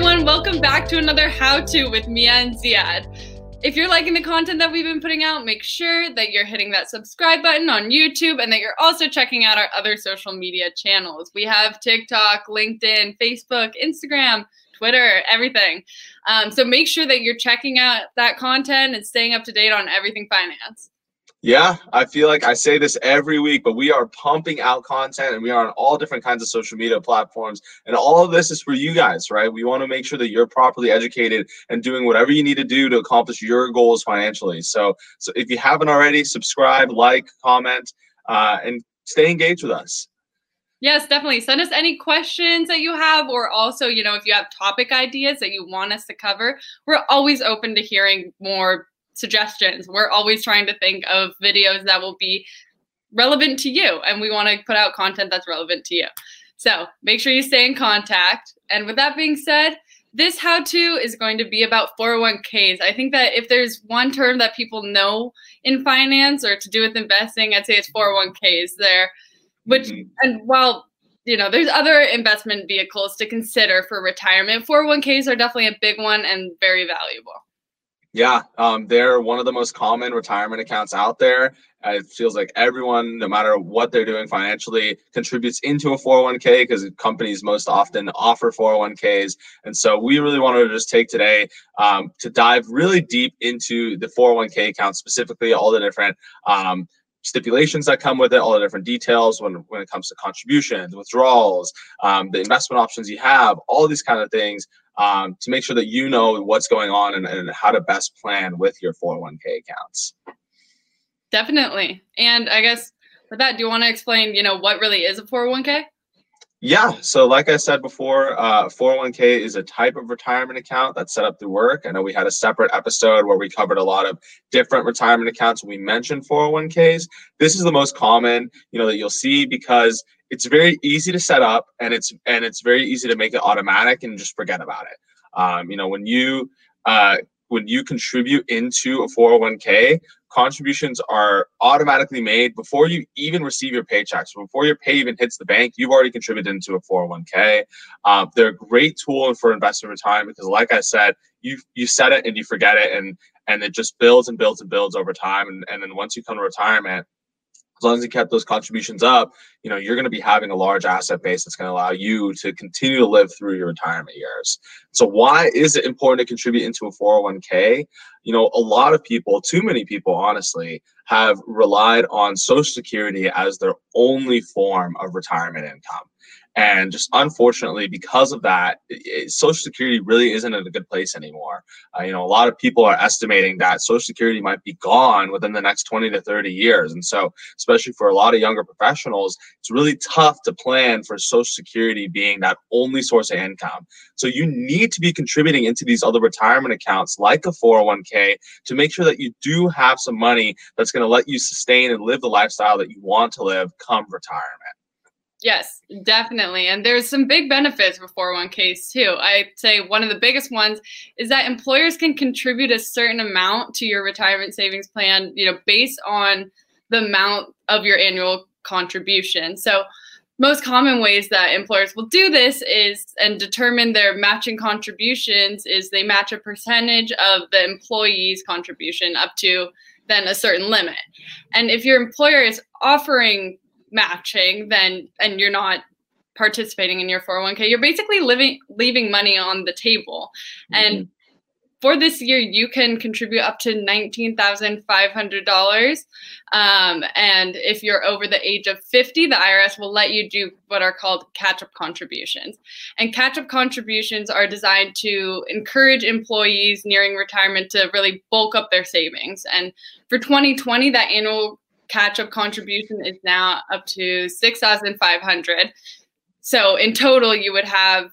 everyone, welcome back to another How To with Mia and Ziad. If you're liking the content that we've been putting out, make sure that you're hitting that subscribe button on YouTube and that you're also checking out our other social media channels. We have TikTok, LinkedIn, Facebook, Instagram, Twitter, everything. So make sure that you're checking out that content and staying up to date on everything finance. Yeah, I feel like I say this every week, but we are pumping out content and we are on all different kinds of social media platforms. And all of this is for you guys, right? We want to make sure that you're properly educated and doing whatever you need to do to accomplish your goals financially. So if you haven't already, subscribe, like, comment, and stay engaged with us. Yes, definitely. Send us any questions that you have, or also, you know, if you have topic ideas that you want us to cover, we're always open to hearing more suggestions. We're always trying to think of videos that will be relevant to you, and we want to put out content that's relevant to you. So make sure you stay in contact. And with that being said, this how-to is going to be about 401ks. I think that if there's one term that people know in finance or to do with investing, I'd say it's 401ks there, which, and while, you know, there's other investment vehicles to consider for retirement, 401ks are definitely a big one and very valuable. Yeah, they're one of the most common retirement accounts out there. It feels like everyone, no matter what they're doing financially, contributes into a 401k because companies most often offer 401ks. And so we really wanted to just take today to dive really deep into the 401k account, specifically all the different stipulations that come with it, all the different details when it comes to contributions, withdrawals, the investment options you have, all these kind of things. To make sure that you know what's going on and how to best plan with your 401k accounts. Definitely. And I guess with that, do you want to explain, you know, what really is a 401k? Yeah. So like I said before, 401k is a type of retirement account that's set up through work. I know we had a separate episode where we covered a lot of different retirement accounts. We mentioned 401ks. This is the most common, you know, that you'll see because it's very easy to set up and it's very easy to make it automatic and just forget about it. You know, when you contribute into a 401k, contributions are automatically made before you even receive your paycheck. So before your pay even hits the bank, you've already contributed into a 401k. They're a great tool for investment retirement because, like I said, you set it and you forget it, and it just builds and builds and builds over time. And then once you come to retirement, as long as you kept those contributions up, you know, you're going to be having a large asset base that's going to allow you to continue to live through your retirement years. So why is it important to contribute into a 401k? You know, a lot of people, too many people, honestly, have relied on Social Security as their only form of retirement income. And just unfortunately, because of that, Social Security really isn't in a good place anymore. You know, a lot of people are estimating that Social Security might be gone within the next 20 to 30 years. And so, especially for a lot of younger professionals, it's really tough to plan for Social Security being that only source of income. So you need to be contributing into these other retirement accounts like a 401k to make sure that you do have some money that's going to let you sustain and live the lifestyle that you want to live come retirement. Yes, definitely. And there's some big benefits for 401ks too. I'd say one of the biggest ones is that employers can contribute a certain amount to your retirement savings plan, you know, based on the amount of your annual contribution. So most common ways that employers will do this is and determine their matching contributions is they match a percentage of the employee's contribution up to then a certain limit. And if your employer is offering matching, then and you're not participating in your 401k, you're basically leaving money on the table. And for this year, you can contribute up to $19,500. And if you're over the age of 50, the IRS will let you do what are called catch-up contributions. And catch-up contributions are designed to encourage employees nearing retirement to really bulk up their savings. And for 2020, that annual catch-up contribution is now up to $6,500. So in total, you would have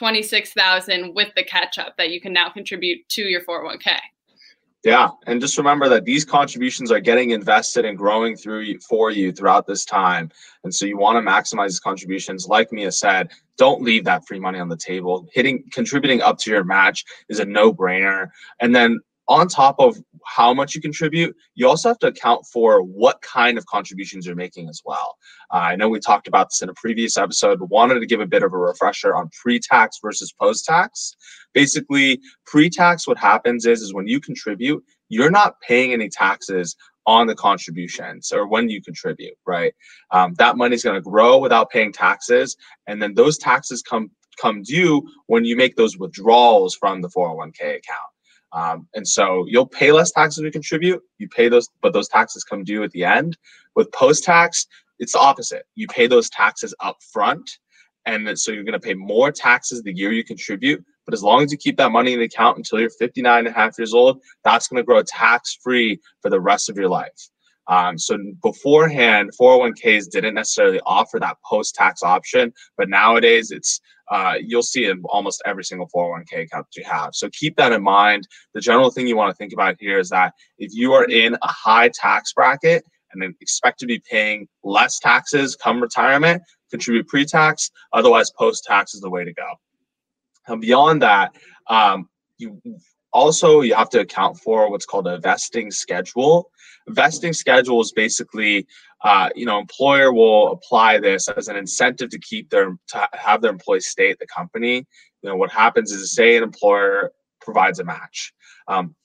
$26,000 with the catch-up that you can now contribute to your 401k. Yeah. And just remember that these contributions are getting invested and growing through for you throughout this time. And so you want to maximize these contributions. Like Mia said, don't leave that free money on the table. Contributing up to your match is a no-brainer. And then on top of how much you contribute, you also have to account for what kind of contributions you're making as well. I know we talked about this in a previous episode, but wanted to give a bit of a refresher on pre-tax versus post-tax. Basically, pre-tax, what happens is when you contribute, you're not paying any taxes on the contributions or when you contribute, right? That money's going to grow without paying taxes. And then those taxes come due when you make those withdrawals from the 401k account. And so you'll pay less taxes when you contribute, you pay those, but those taxes come due at the end. With post-tax, it's the opposite. You pay those taxes up front. And then, so you're going to pay more taxes the year you contribute. But as long as you keep that money in the account until you're 59.5 years old, that's going to grow tax-free for the rest of your life. So beforehand, 401ks didn't necessarily offer that post-tax option, but nowadays it's you'll see in almost every single 401k account that you have. So keep that in mind. The general thing you want to think about here is that if you are in a high tax bracket and then expect to be paying less taxes come retirement, contribute pre-tax, otherwise post-tax is the way to go. And beyond that, you have to account for what's called a vesting schedule. Vesting schedule is basically, employer will apply this as an incentive to have their employees stay at the company. You know, what happens is, say an employer provides a match,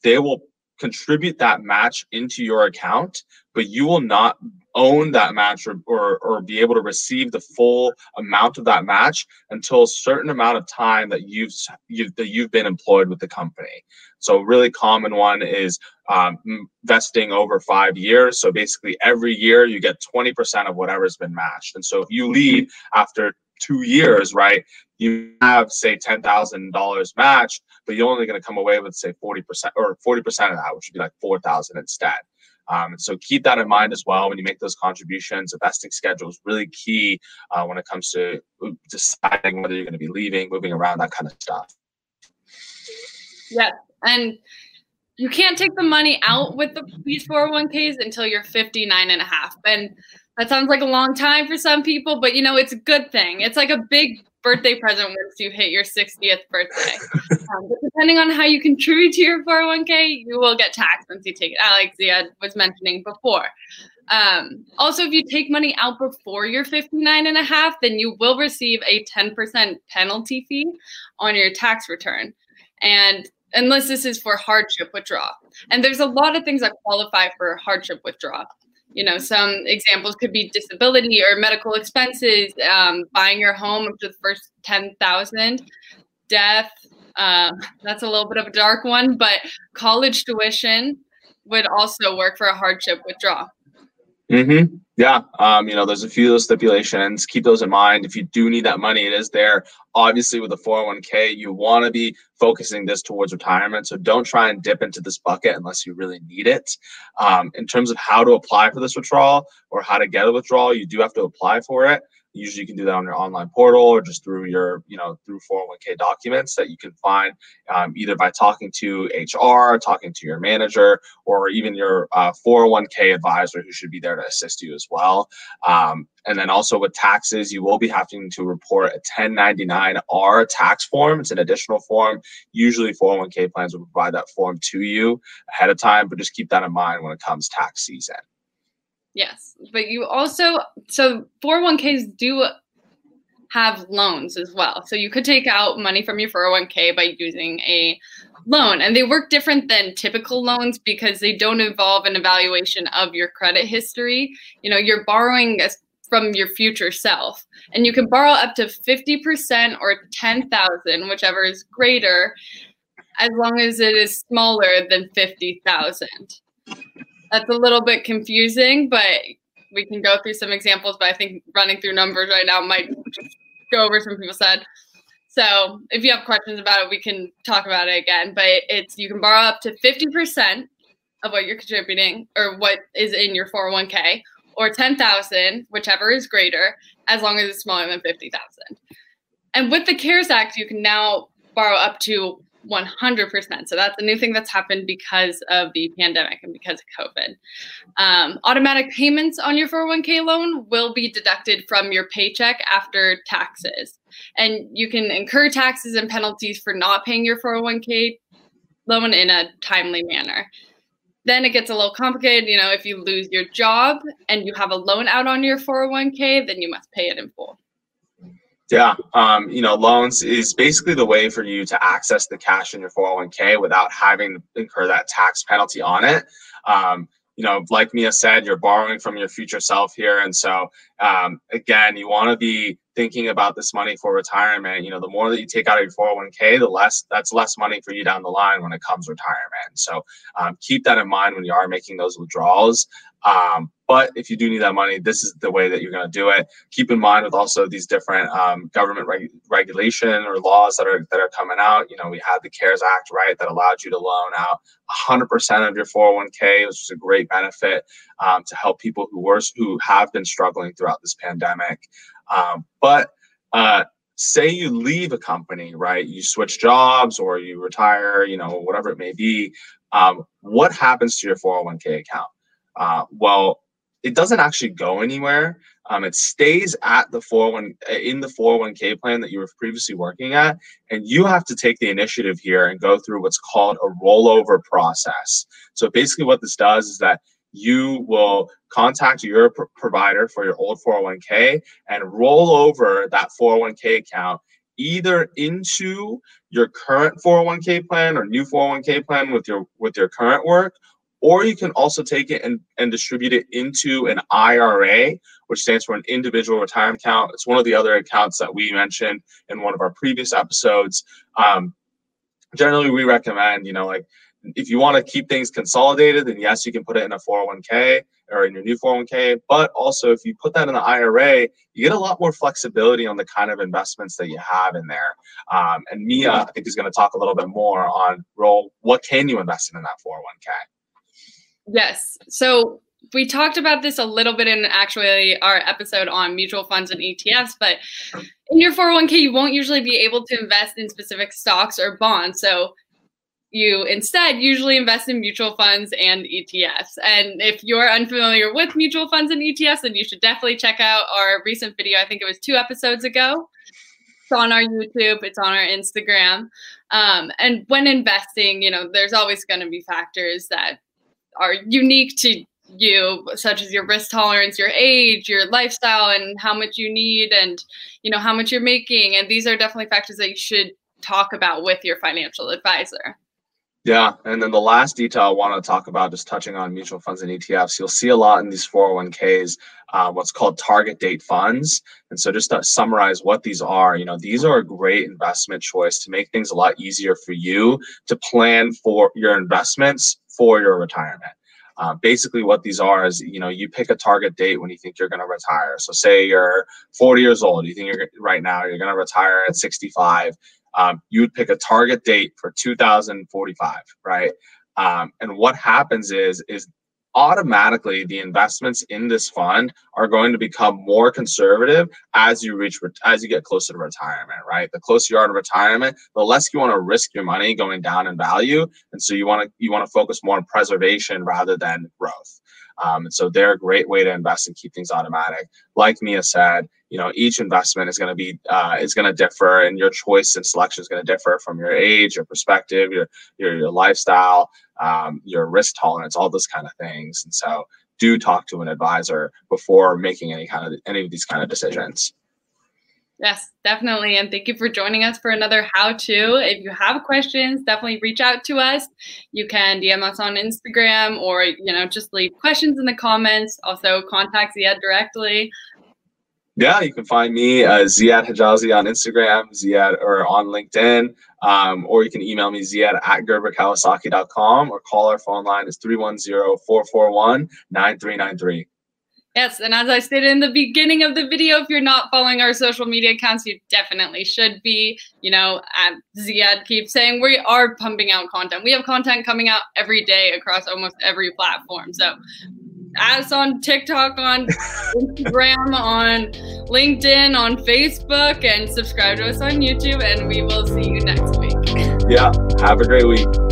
they will contribute that match into your account, but you will not own that match or be able to receive the full amount of that match until a certain amount of time that you've been employed with the company. So a really common one is vesting over 5 years. So basically every year you get 20% of whatever's been matched. And so if you leave after 2 years, right, you have say $10,000 matched, but you're only going to come away with say 40% or 40% of that, which would be like $4,000 instead. And so keep that in mind as well when you make those contributions. The vesting schedule is really key when it comes to deciding whether you're going to be leaving, moving around, that kind of stuff. Yeah, and you can't take the money out with these 401ks until you're 59.5. And that sounds like a long time for some people, but it's a good thing. It's like a big birthday present once you hit your 60th birthday. But depending on how you contribute to your 401k, you will get taxed once you take it out, like Ziad was mentioning before. Also, if you take money out before you're 59.5, then you will receive a 10% penalty fee on your tax return. And unless this is for hardship withdrawal. And there's a lot of things that qualify for hardship withdrawal. Some examples could be disability or medical expenses, buying your home up to the first $10,000, death. That's a little bit of a dark one, but college tuition would also work for a hardship withdrawal. Mm-hmm. Yeah. There's a few of those stipulations. Keep those in mind. If you do need that money, it is there. Obviously, with the 401k, you want to be focusing this towards retirement. So don't try and dip into this bucket unless you really need it. In terms of how to apply for this withdrawal or how to get a withdrawal, you do have to apply for it. Usually you can do that on your online portal or just through your, through 401k documents that you can find either by talking to HR, talking to your manager, or even your 401k advisor who should be there to assist you as well. And then also with taxes, you will be having to report a 1099R tax form. It's an additional form. Usually 401k plans will provide that form to you ahead of time, but just keep that in mind when it comes tax season. Yes, but you also, so 401ks do have loans as well. So you could take out money from your 401k by using a loan. And they work different than typical loans because they don't involve an evaluation of your credit history. You're borrowing from your future self. And you can borrow up to 50% or 10,000, whichever is greater, as long as it is smaller than 50,000. That's a little bit confusing, but we can go through some examples, but I think running through numbers right now might just go over some people's head. So if you have questions about it, we can talk about it again, but you can borrow up to 50% of what you're contributing or what is in your 401k or 10,000, whichever is greater, as long as it's smaller than 50,000. And with the CARES Act, you can now borrow up to 100%. So that's a new thing that's happened because of the pandemic and because of COVID. Automatic payments on your 401k loan will be deducted from your paycheck after taxes. And you can incur taxes and penalties for not paying your 401k loan in a timely manner. Then it gets a little complicated. You know, if you lose your job and you have a loan out on your 401k, then you must pay it in full. Yeah, you know, loans is basically the way for you to access the cash in your 401k without having to incur that tax penalty on it. You know, like Mia said, you're borrowing from your future self here. And so, again, you want to be thinking about this money for retirement. You know, the more that you take out of your 401k, the less, that's less money for you down the line when it comes retirement. So keep that in mind when you are making those withdrawals. But if you do need that money, this is the way that you're going to do it. Keep in mind with also these different government regulation or laws that are coming out. You know, we had the CARES Act, right, that allowed you to loan out 100% of your 401k, which is a great benefit to help people who have been struggling throughout this pandemic. But say you leave a company, right? You switch jobs or you retire, you know, whatever it may be. What happens to your 401k account? Well, it doesn't actually go anywhere. It stays at the 401k plan that you were previously working at, and you have to take the initiative here and go through what's called a rollover process. So basically what this does is that you will contact your provider for your old 401k and roll over that 401k account either into your current 401k plan or new 401k plan with your current work, or you can also take it and distribute it into an IRA, which stands for an individual retirement account. It's one of the other accounts that we mentioned in one of our previous episodes. Generally, we recommend, you know, like if you want to keep things consolidated, then yes, you can put it in a 401k or in your new 401k. But also if you put that in the IRA, you get a lot more flexibility on the kind of investments that you have in there. And Mia, I think, is going to talk a little bit more on what can you invest in that 401k? Yes. So we talked about this a little bit in actually our episode on mutual funds and ETFs, but in your 401k, you won't usually be able to invest in specific stocks or bonds. So you instead usually invest in mutual funds and ETFs. And if you're unfamiliar with mutual funds and ETFs, then you should definitely check out our recent video. I think it was 2 episodes ago. It's on our YouTube, it's on our Instagram. And when investing, you know, there's always going to be factors that are unique to you, such as your risk tolerance, your age, your lifestyle, and how much you need, and you know how much you're making. And these are definitely factors that you should talk about with your financial advisor. Yeah, and then the last detail I want to talk about, just touching on mutual funds and ETFs, you'll see a lot in these 401ks, what's called target date funds. And so just to summarize what these are, you know, these are a great investment choice to make things a lot easier for you to plan for your investments for your retirement. Basically what these are is, you know, you pick a target date when you think you're going to retire. So say you're 40 years old, you think you're going to retire at 65. You would pick a target date for 2045, right? And what happens is automatically the investments in this fund are going to become more conservative as you get closer to retirement, right? The closer you are to retirement, the less you want to risk your money going down in value. And so you want to focus more on preservation rather than growth. And so they're a great way to invest and keep things automatic. Like Mia said, you know, each investment is going to be differ, and your choice and selection is going to differ from your age, your perspective, your lifestyle, your risk tolerance, all those kind of things. And so do talk to an advisor before making any of these kind of decisions. Yes, definitely. And thank you for joining us for another how-to. If you have questions, definitely reach out to us. You can DM us on Instagram, or, you know, just leave questions in the comments. Also contact Ziad directly. Yeah, you can find me, Ziad Hijazi, on Instagram, Ziad, or on LinkedIn, or you can email me, ziad@gerberkawasaki.com, or call our phone line. It's 310-441-9393. Yes, and as I stated in the beginning of the video, if you're not following our social media accounts, you definitely should be. You know, Ziad keeps saying we are pumping out content. We have content coming out every day across almost every platform. So add us on TikTok, on Instagram, on LinkedIn, on Facebook, and subscribe to us on YouTube, and we will see you next week. Yeah, have a great week.